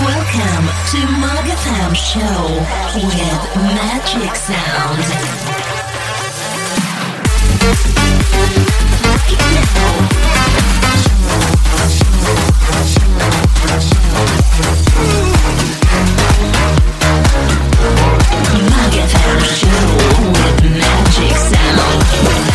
Welcome to MAG FM show with Magic Sound. MAG FM show with Magic Sound.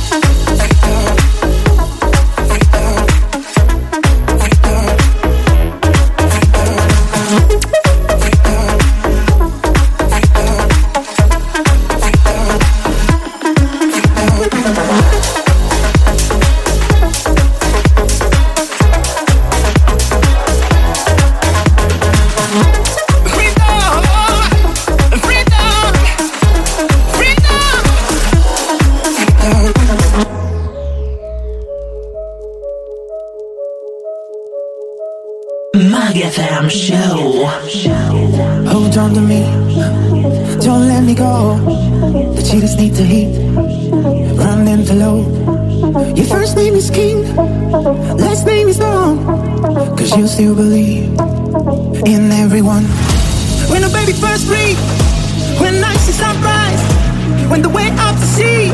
When night is sunrise, when the way out to sea,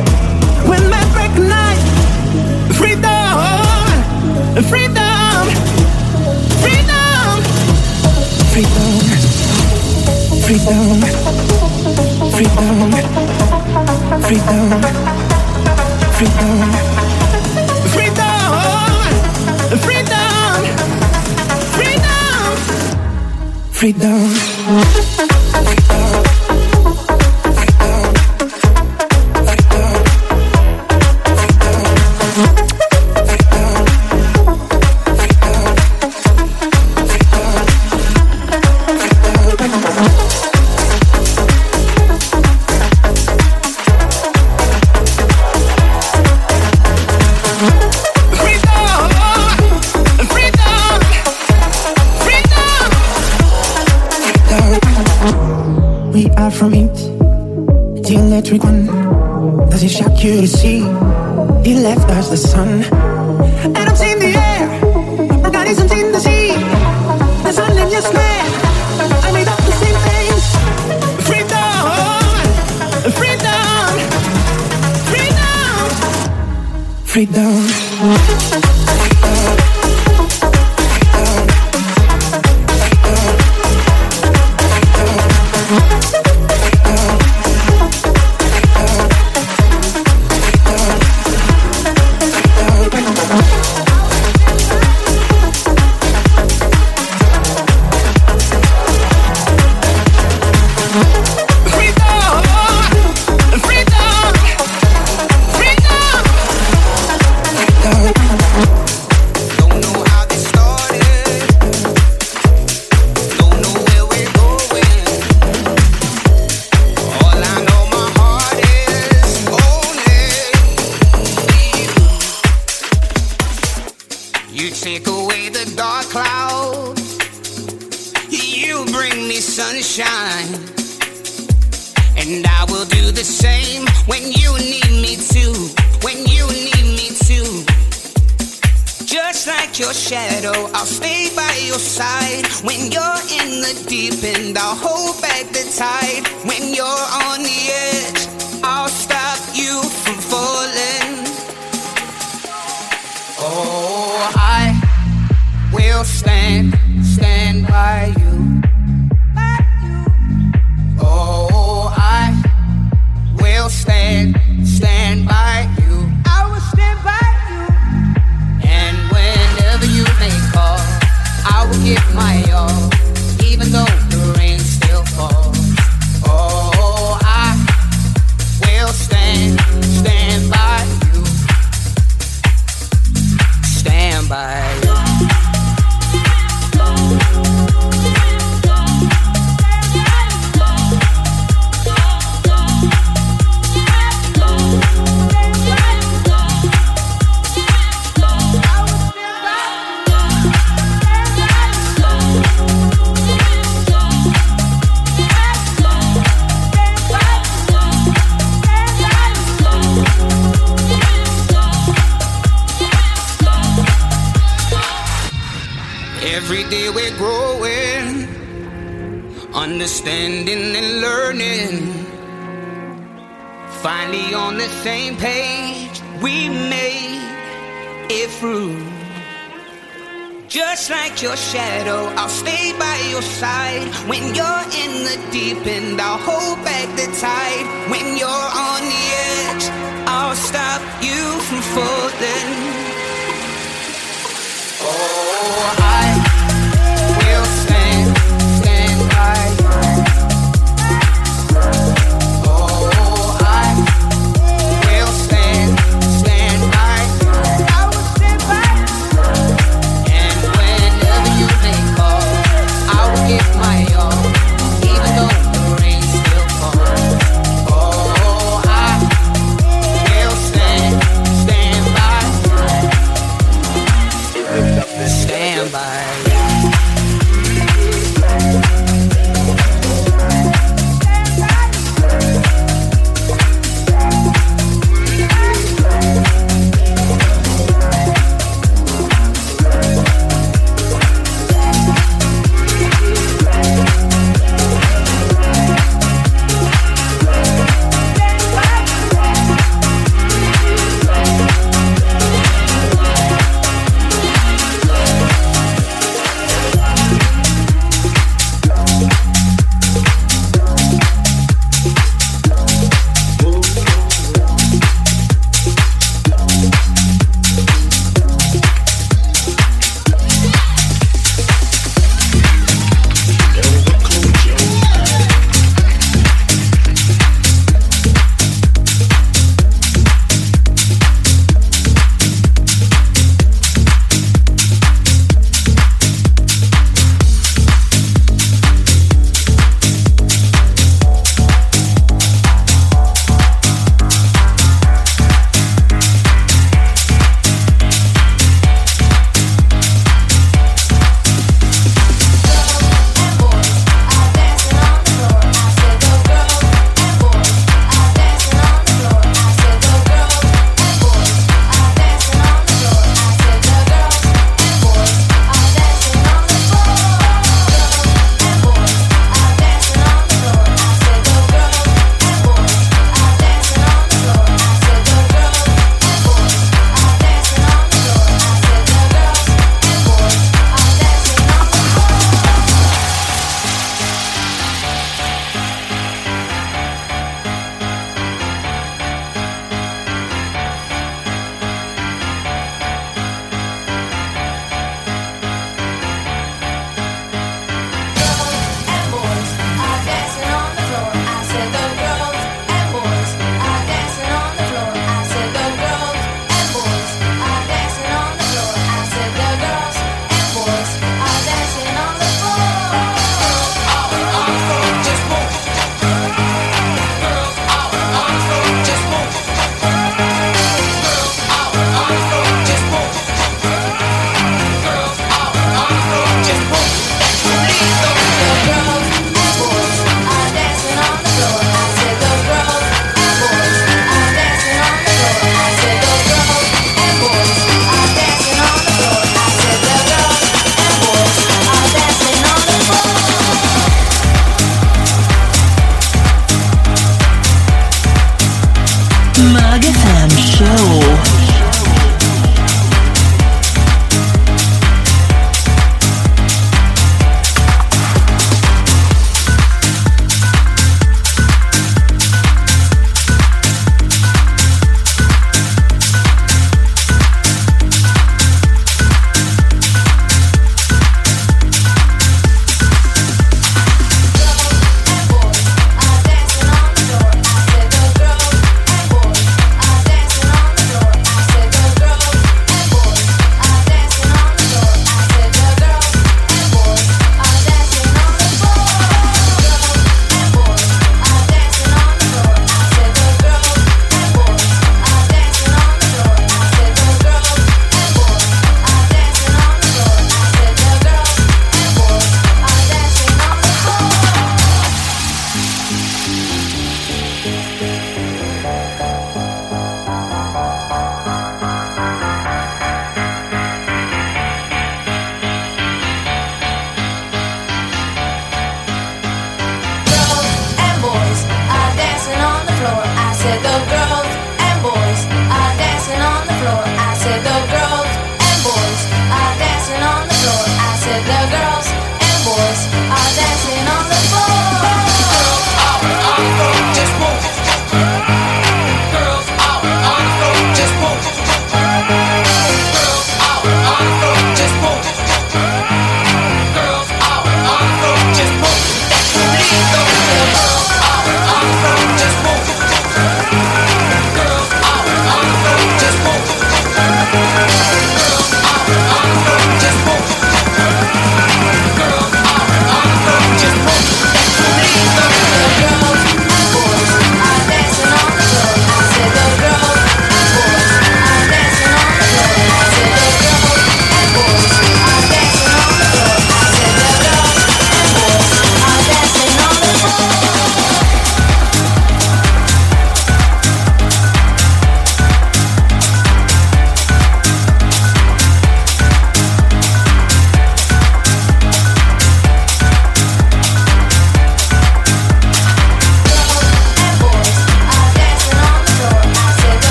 when my break Freedom, freedom, freedom, freedom, freedom, freedom, freedom. From it, the electric one. Does it shock you to see? He left us the sun. Atoms in the air, organisms in the sea. The sun in your snare. I made up the same things. Freedom, freedom, freedom, freedom, freedom.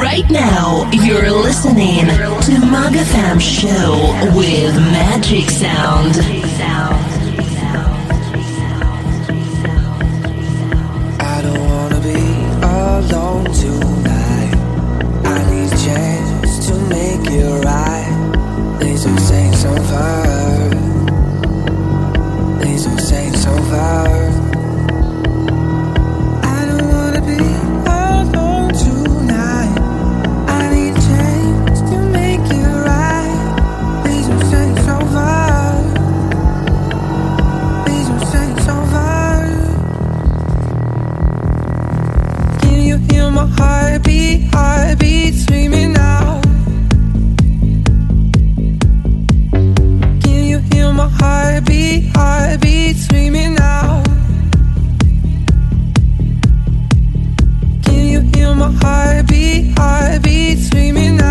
Right now, you're listening to MAG FM show with Magic Sound. I don't wanna be alone tonight. I need a chance to make it right. Please don't say it's over. Please don't say it's over. Heartbeat, screaming out. Can you hear my heartbeat? Heartbeat, screaming out. Can you hear my heartbeat? Heartbeat, screaming out.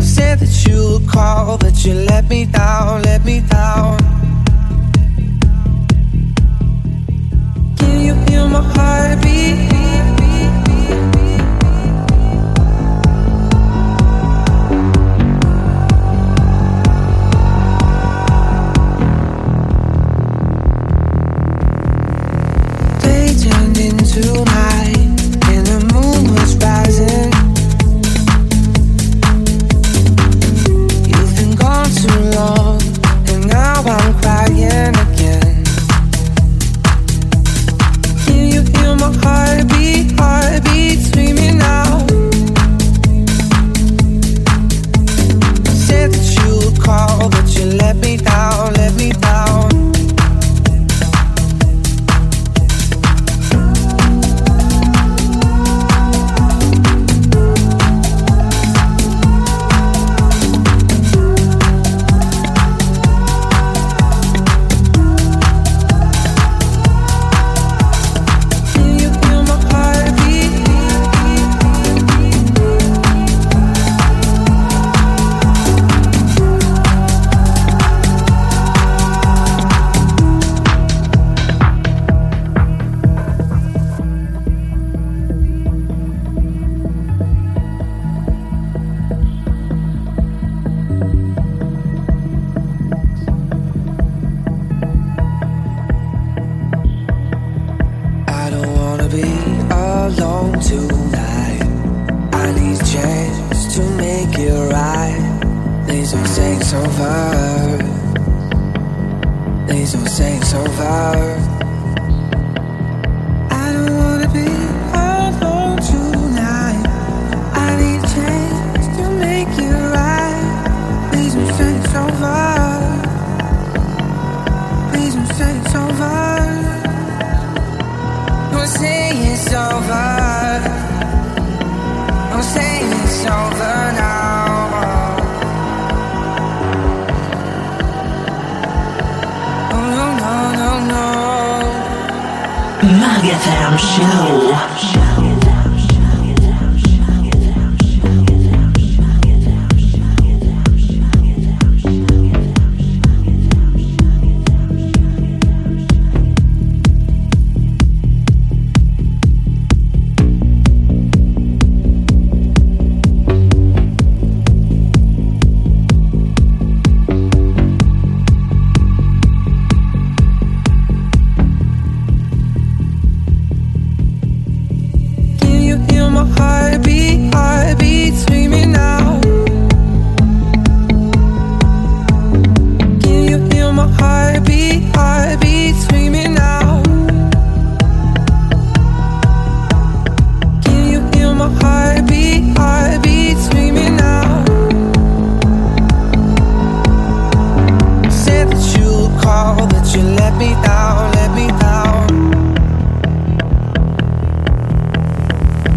Said that you'd call, but you let me down, let me down. Feel my heartbeat. They turned into night, and the moon was rising. You've been gone too long, and now I'm crying again. My heartbeat, heartbeat, screaming out. Said that you'd call, but you let me down, let me down.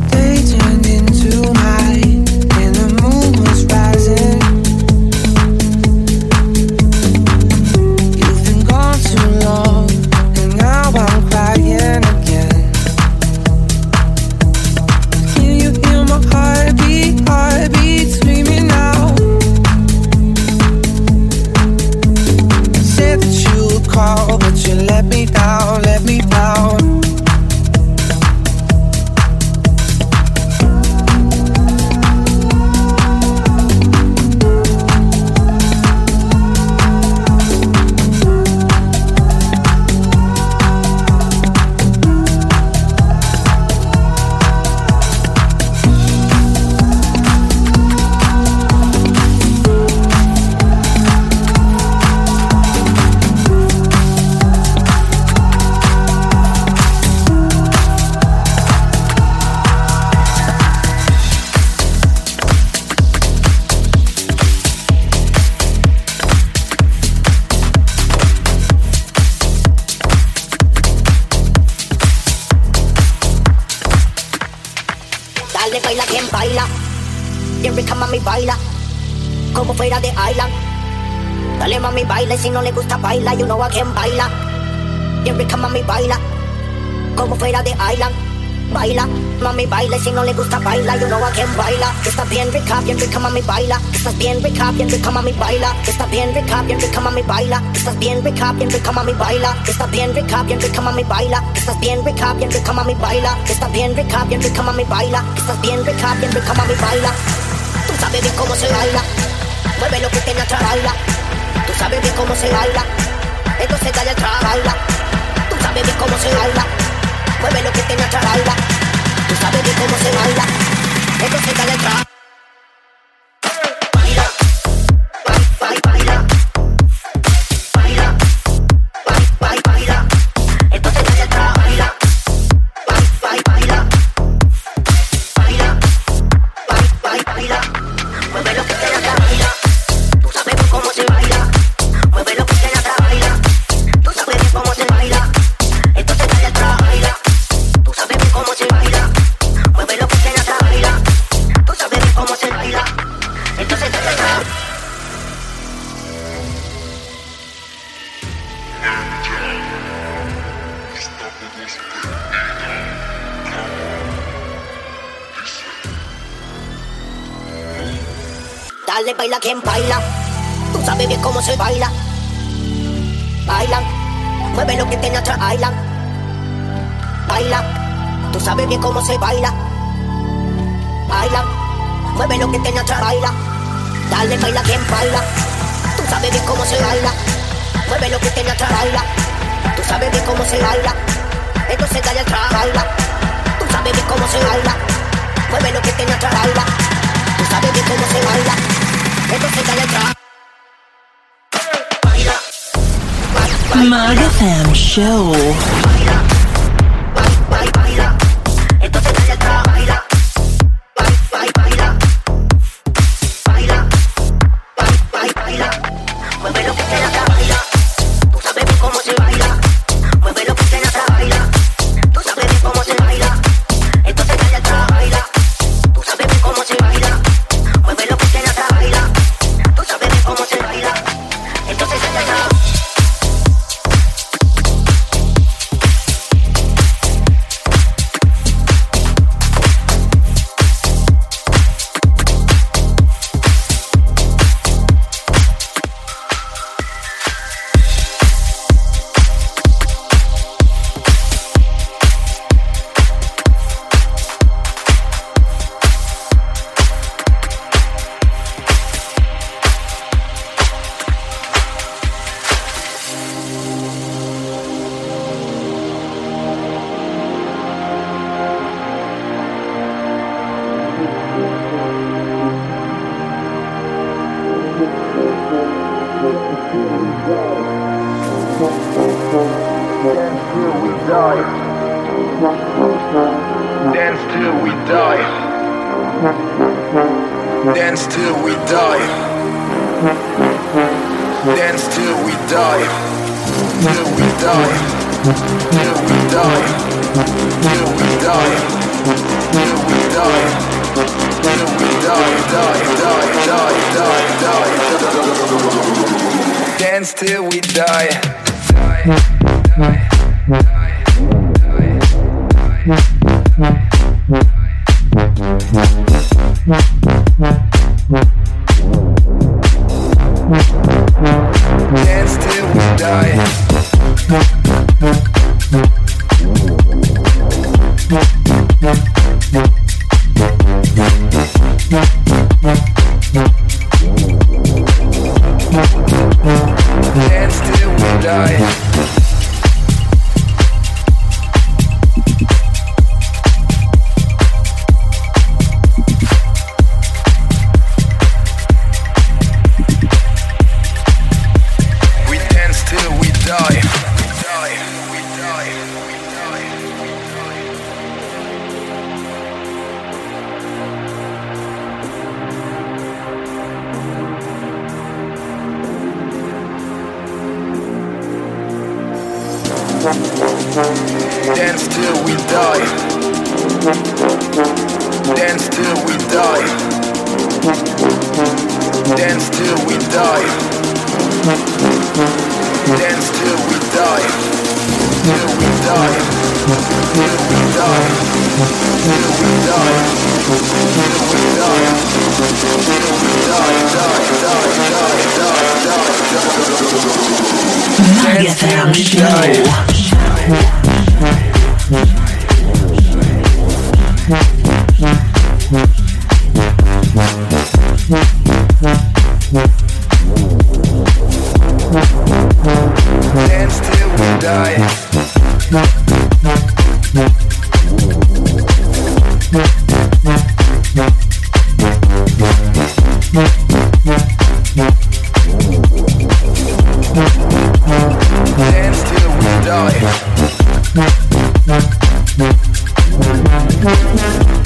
They turned in. le baila quien baila. Derrick, mami, baila como fuera de Island. Dale, mami, baila, si no le gusta, baila. You know a quien baila. Derrick, mami, baila como fuera de Island. Baila, mami, baila, si no le gusta, baila. You know a quien baila. Estás bien rica, bien rica, mami, baila. Estás bien rica, bien rica, mami, baila. Estás bien rica, bien rica, mami, baila. Estás bien rica, bien rica, mami, baila. Estás bien rica, bien rica, mami, baila. Estás bien rica, bien rica, mami, baila. Estás bien rica, bien rica, mami, baila. Estás bien rica, mami, baila. Tú sabes bien cómo se baila. Mueve lo que te nacha, baila. Tú sabes bien cómo se baila. Entonces dale atrás, baila. Tú sabes bien cómo se baila. Mueve lo que te nacha, baila. Tú sabes bien cómo se baila. Entonces dale atrás. Dale, baila quien baila, tú sabes bien cómo se baila. Baila, mueve lo que te nacha, baila. Baila, tú sabes bien cómo se baila. Baila, mueve lo que te nacha, baila. Dale, baila quien baila, tú sabes bien cómo se baila. Mueve lo que te nacha, baila. Tú sabes bien cómo se baila. Entonces dale atrás, baila. Tú sabes bien cómo se baila. Mueve lo que te nacha, baila. Tú sabes bien cómo se baila. MAG FM show. Dance till we die. Dance die. Dance till we die. Dance till we die. Till we die. Till we die. Till we die. Till we die. Till we die. Die, die, die, die, die, die, die. Dance till we die. Dance till we die.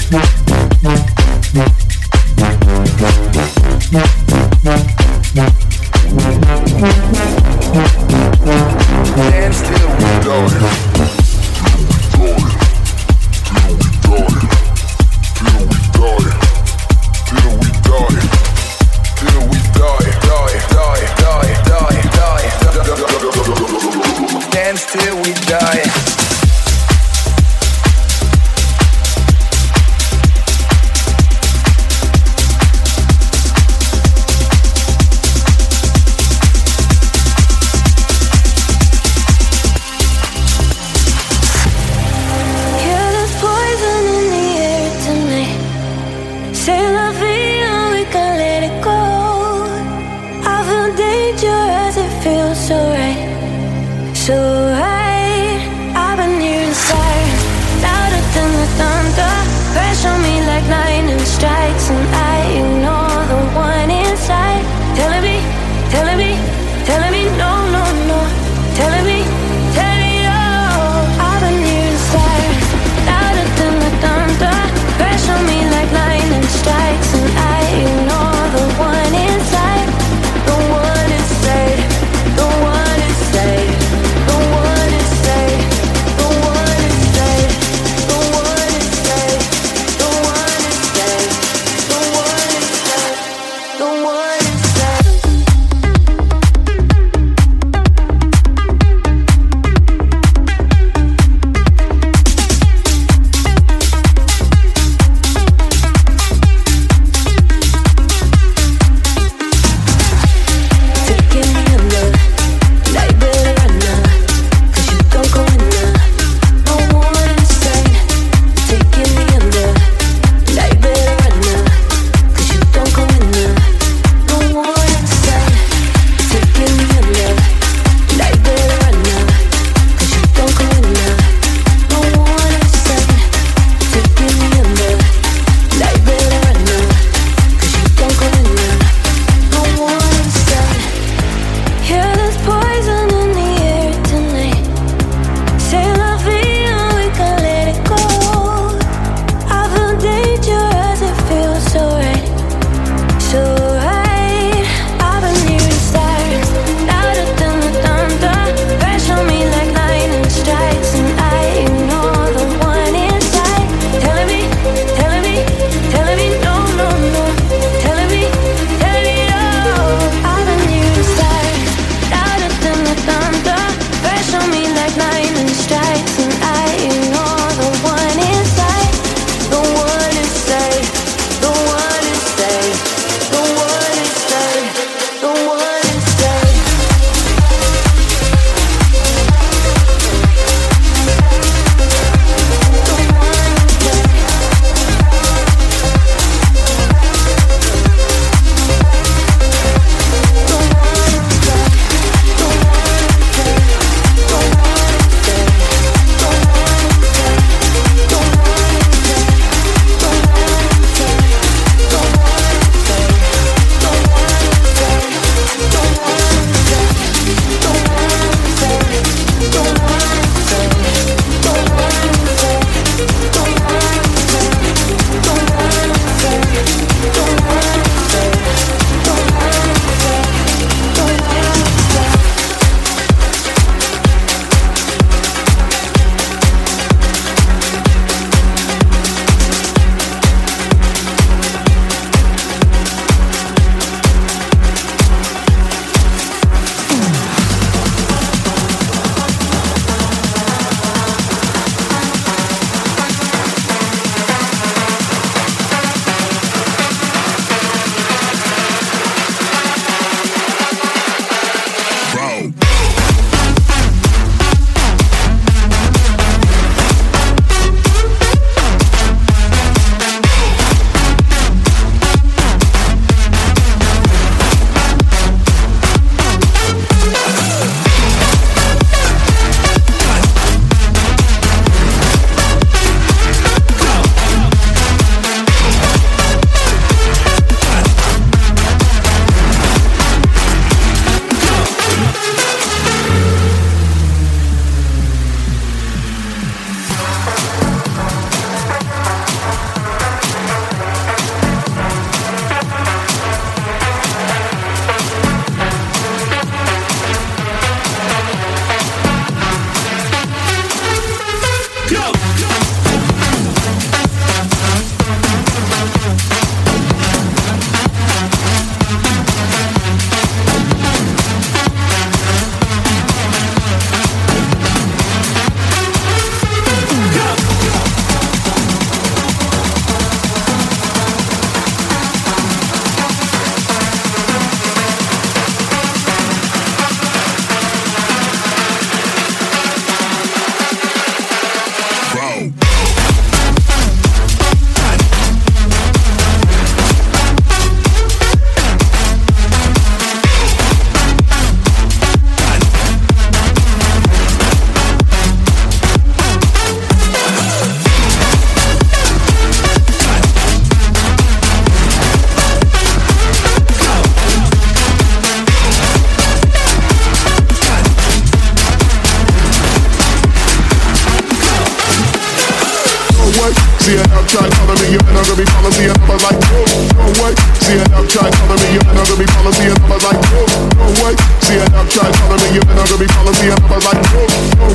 See enough try calling me, you're not gonna be calling. See enough, I was like, no way. See enough try calling me, you're not gonna be calling. See enough, I was like, no way. See enough try calling me, you're not gonna be calling. See enough, I was like, no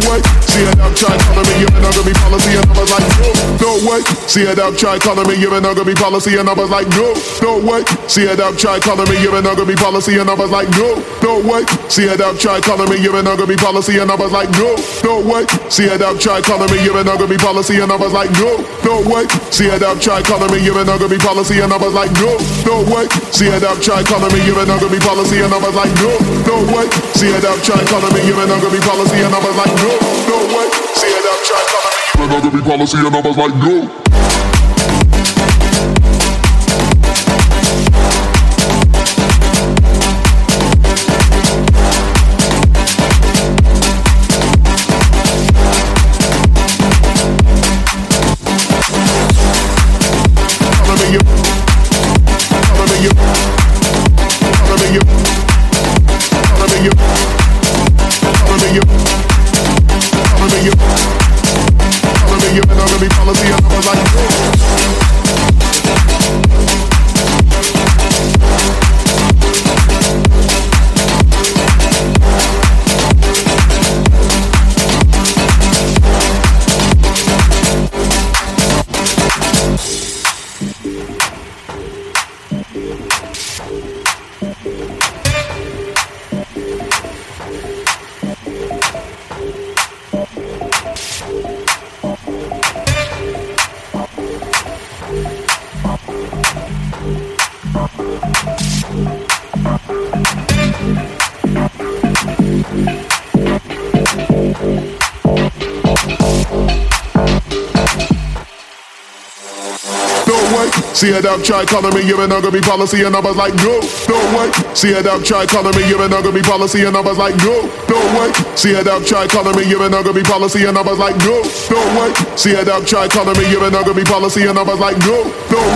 way. See enough try calling me, you're not gonna be calling. See enough, I was like, no way. See enough try calling me, you're not gonna be calling. See enough, I was like, no way. See enough try calling me, you're not gonna be calling. See enough, I was like, no way. See enough try calling me, you're not gonna be calling. See enough, I was like, no way. See enough try calling me, you're not gonna be calling. See enough, I was like, no way. See a dub try calling me, you're not gonna be policy, and I was like, no way. See a dub try calling me, you're not gonna be policy, and I was like, no way. See a dub try calling me, you're not gonna be policy, and I was like, no way. See a dub try calling me, you're not gonna be policy, and I was like, no. See a dub try calling me, you're not gonna be policy, and I was like, no way. See a dub try calling me, you're not gonna be policy, and I was like, no way. See a dub try calling me, you're not gonna be policy, and I was like, no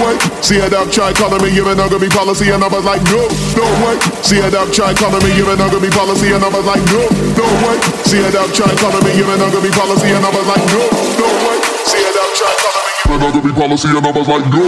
way. See a dub try calling me, you're not gonna be policy, and I was like, no way. See a dub try calling me, you're not gonna be policy, and I was like, no way. See a dub try calling me, you're not gonna be policy, and I was like, no way. See a dub try calling me, you're not gonna be policy, and I was like, no way. See a dub try calling me, you're not gonna be policy, and I was like, no.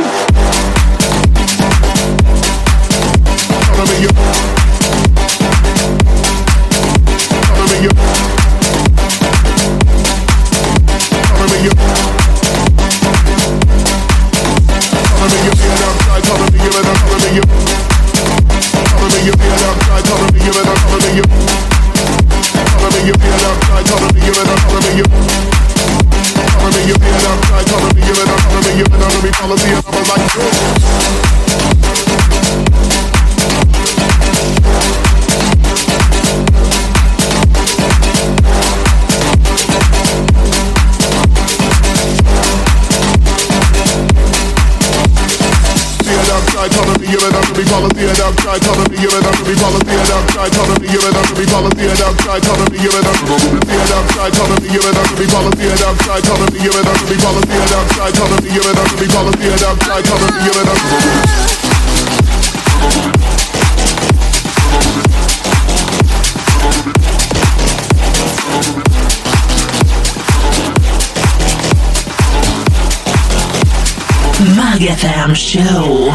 MAG FM Show.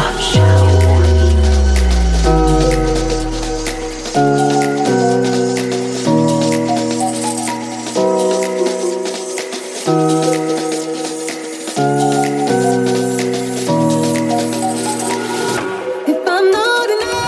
If I'm not enough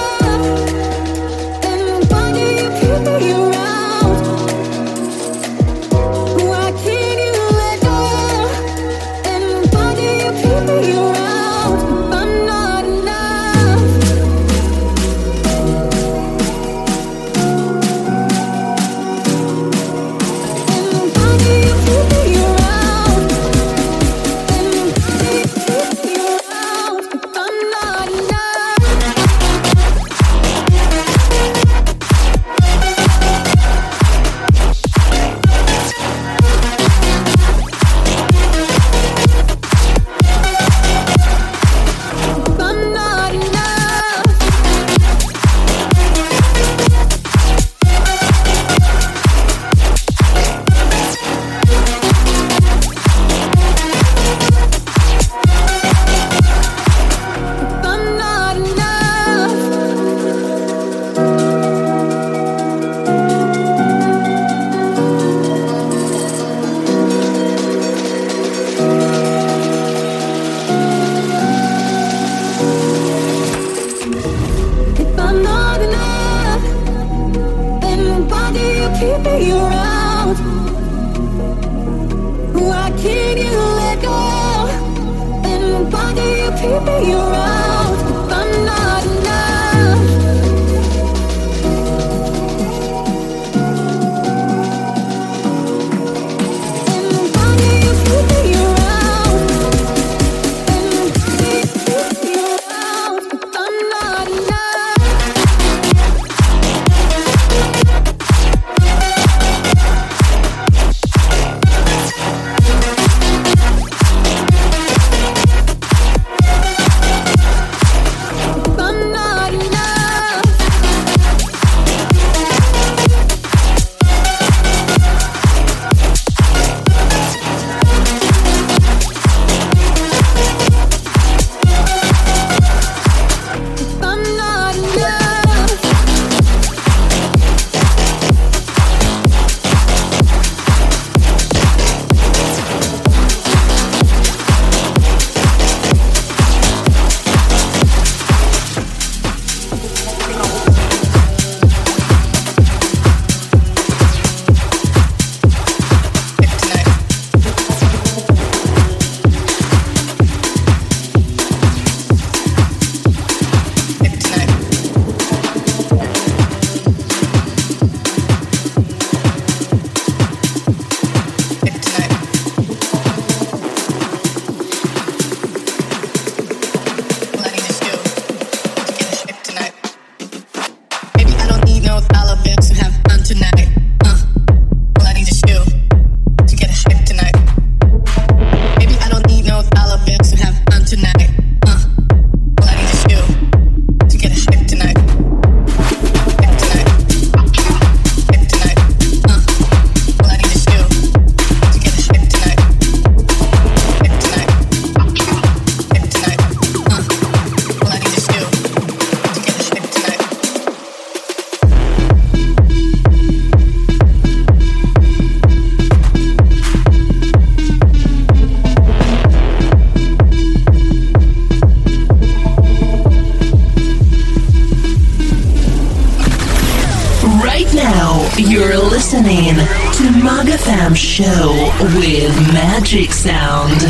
Show with Magic Sound.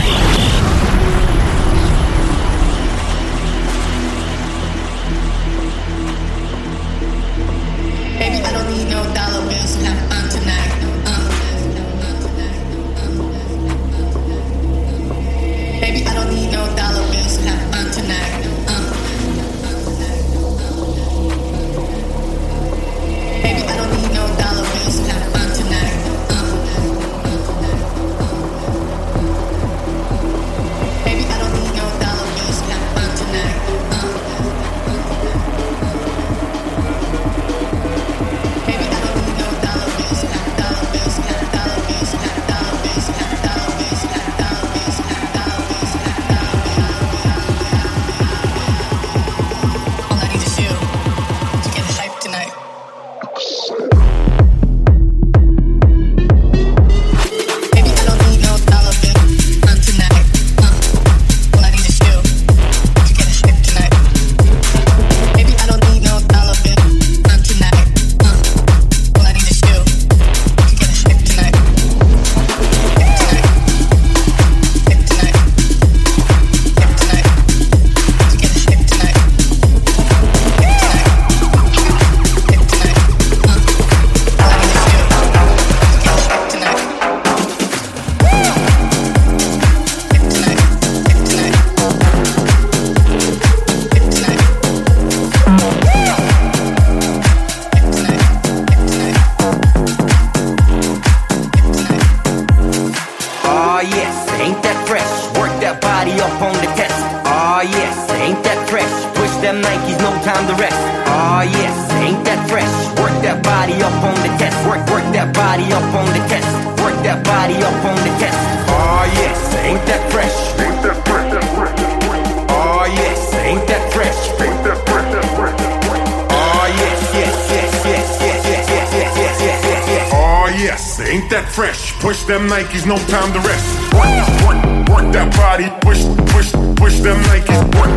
Them Nikes, no time to rest. Work that body, push them Nikes. Work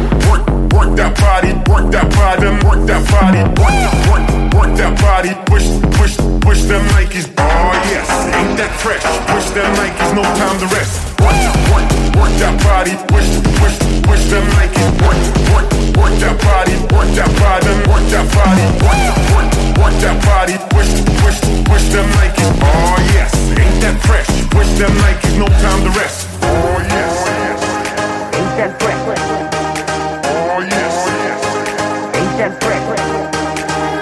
that body, work that body, work that body, push them Nikes. Oh yes, ain't that fresh? Push them Nikes, no time to rest. Work that body, push them Nikes. body, wish them Nikes. Oh yes, ain't that fresh? Wish them Nikes, no time to rest. Oh yes, ain't that fresh? Oh yes, ain't that fresh?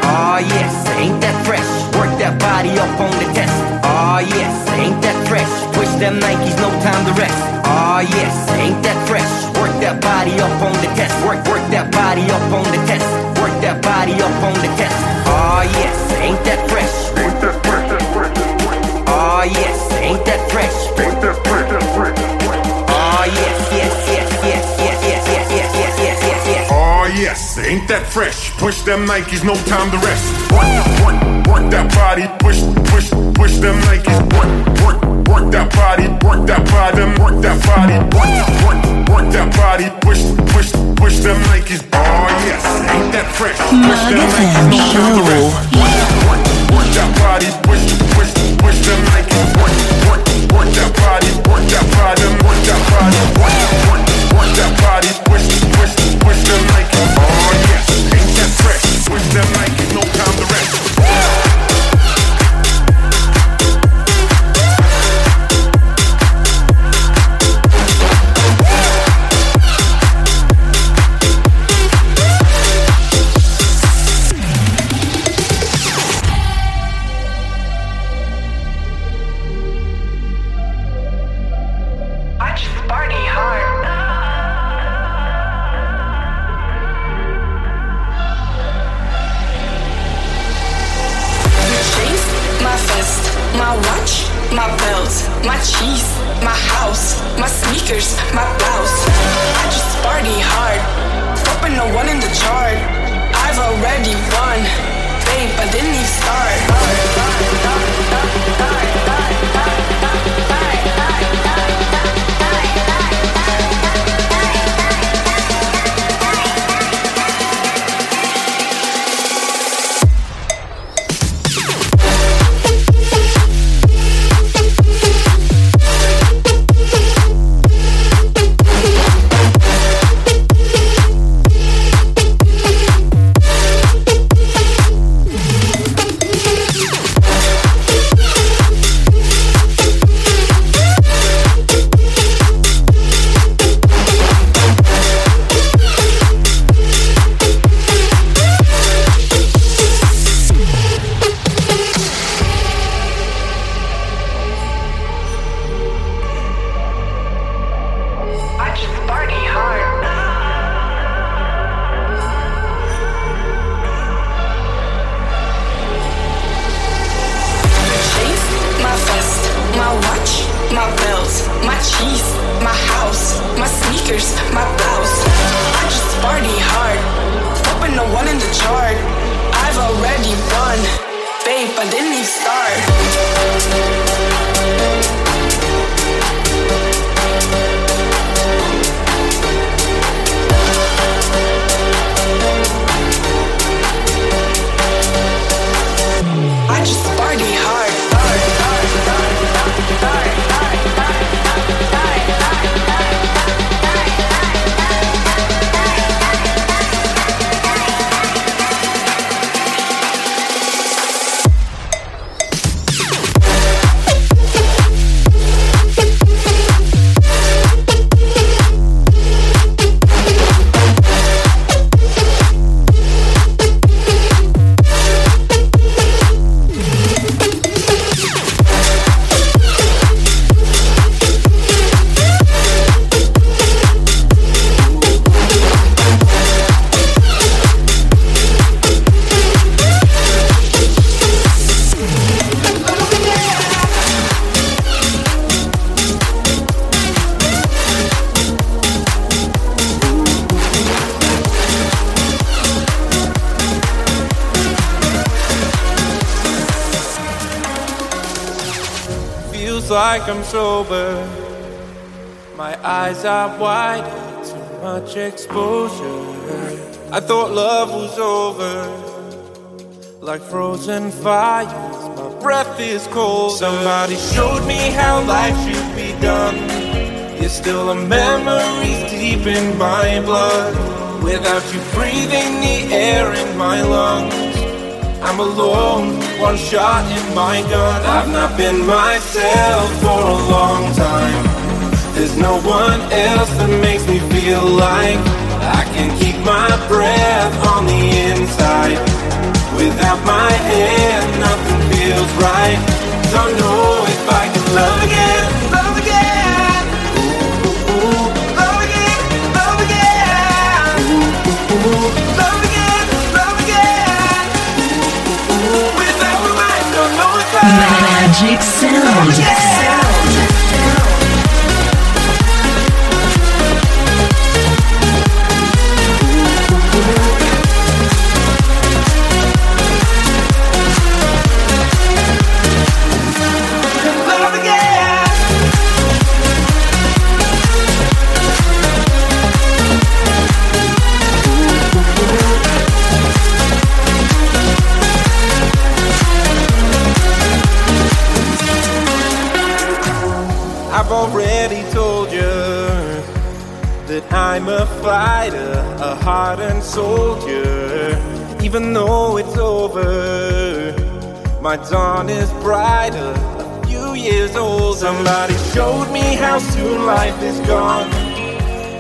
Oh yes, ain't that fresh? Work that body up on the test. Oh yes, ain't that fresh? Wish them Nikes, no time to rest. Oh yes, ain't that fresh? Work that body up on the test. Work that body up on the test. Work that body up on the test. Oh yes, ain't that fresh? Ain't that fresh? Oh yes, ain't that fresh? Ain't that fresh? Oh yes, yes, yes, yes, yes, yes, yes, yes, yes, yes, yes, yes. Oh yes, ain't that fresh? Push them Nikes, no time to rest. Work that body, push them Nikes. Work that body, work that body, work that body, push them Nikes. Oh yes, ain't that fresh? Push them Nikes, no time to rest. Work that body, push them Nikes. Work that body, work that body, work that body, push them Nikes. Oh yes, ain't that fresh? Push them Nikes, no time to rest. I'm sober, my eyes are wide, too much exposure. I thought love was over, like frozen fires, my breath is cold. Somebody showed me how life should be done. You're still a memory deep in my blood. Without you breathing the air in my lungs, I'm alone, one shot in my gun. I've not been myself for a long time. There's no one else that makes me feel like I can keep my breath on the inside. Without my hand, nothing feels right. Don't know if I can love again, love again. Ooh, ooh, ooh. Love again, love again. Ooh, ooh, ooh. Love again, love again. Ooh, ooh, ooh. Without my mind, don't know if I can. Magic Sound. I've already told you that I'm a fighter, a hardened soldier. Even though it's over, my dawn is brighter, a few years old. Somebody showed me how soon life is gone,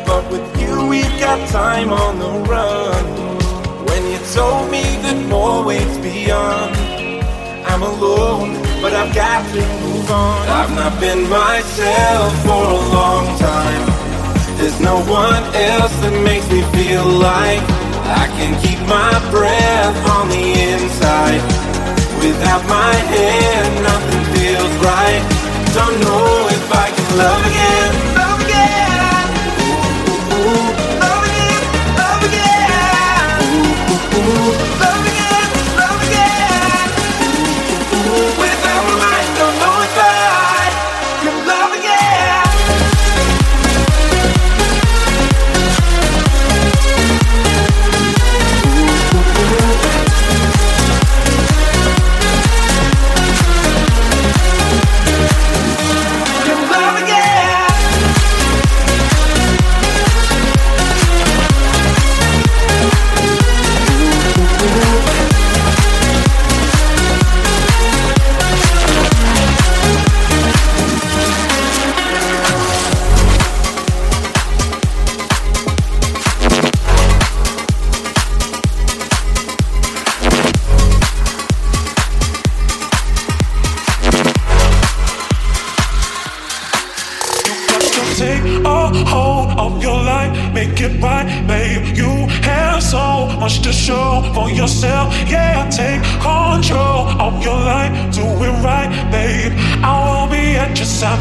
but with you we've got time on the run. When you told me that more waits beyond, I'm alone, but I've got to move on. I've not been myself for a long time. There's no one else that makes me feel like I can keep my breath on the inside. Without my hand, nothing feels right. Don't know if I can love again, love again. Ooh, ooh, ooh. Love again, love again. Ooh, ooh, ooh. Love again.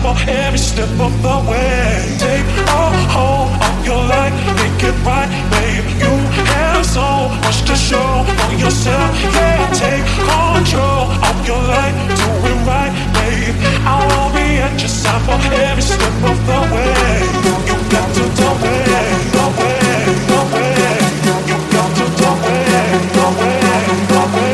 For every step of the way, take a hold of your life, make it right, babe. You have so much to show for yourself. Yeah, take control of your life, do it right, babe. I will be at your side for every step of the way. You got to the way, the way, the way. You got to the way, the way, the way.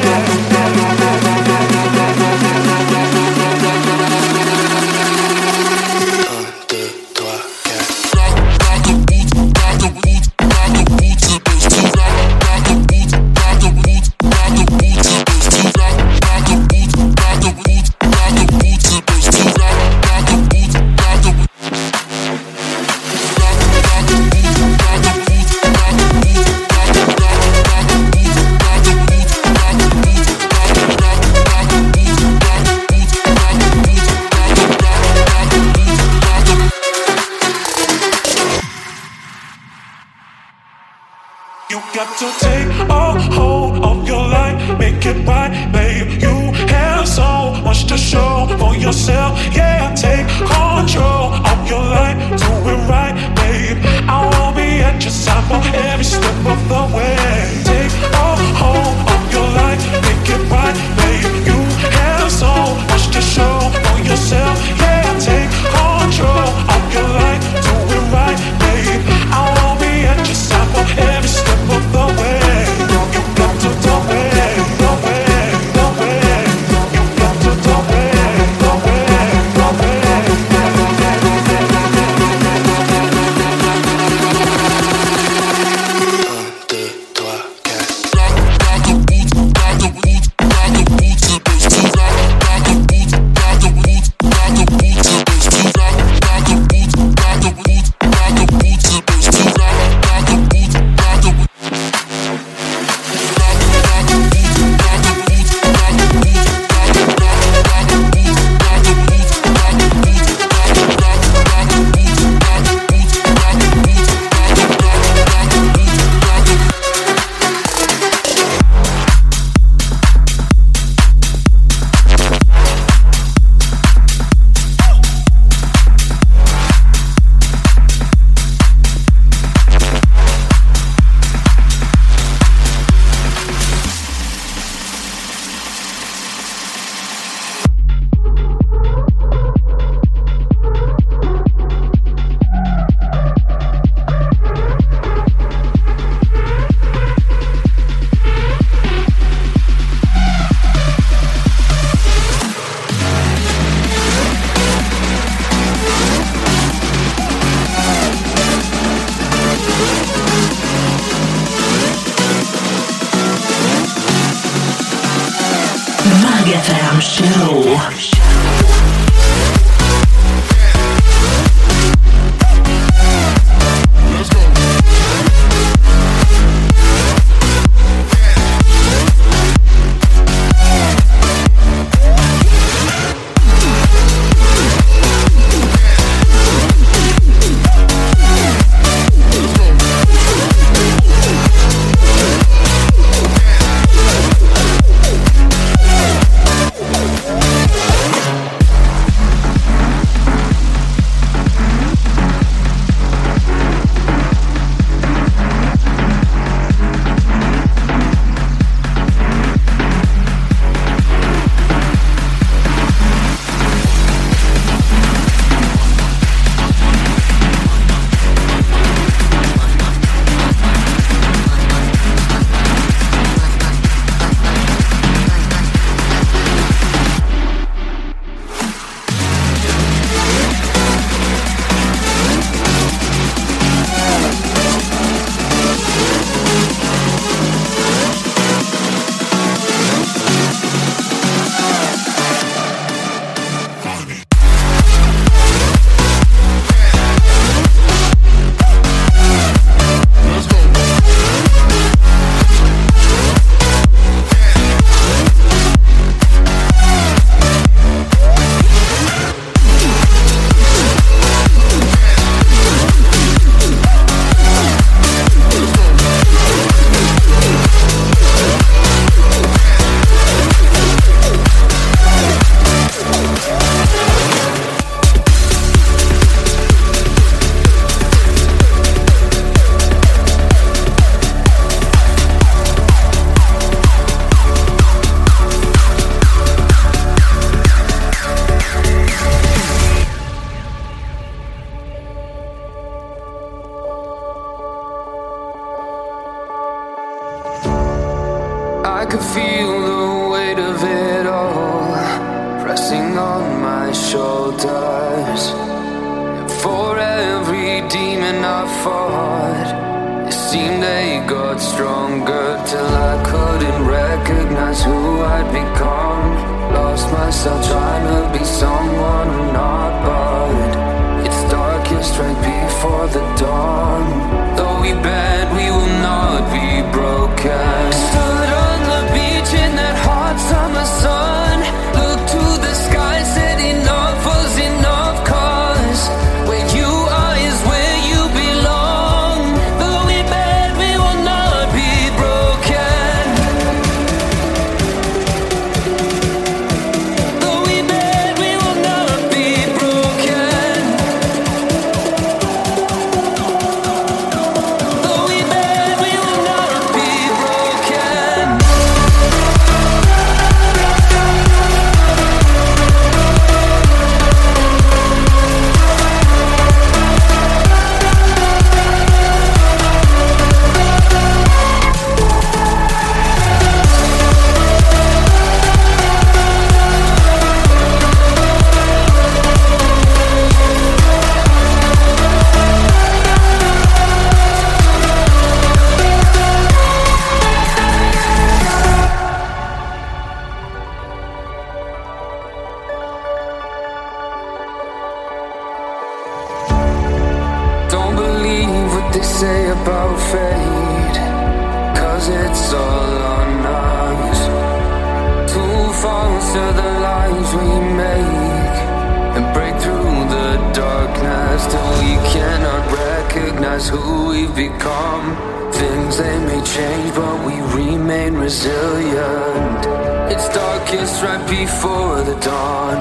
Right before the dawn,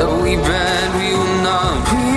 though we bend, we will not.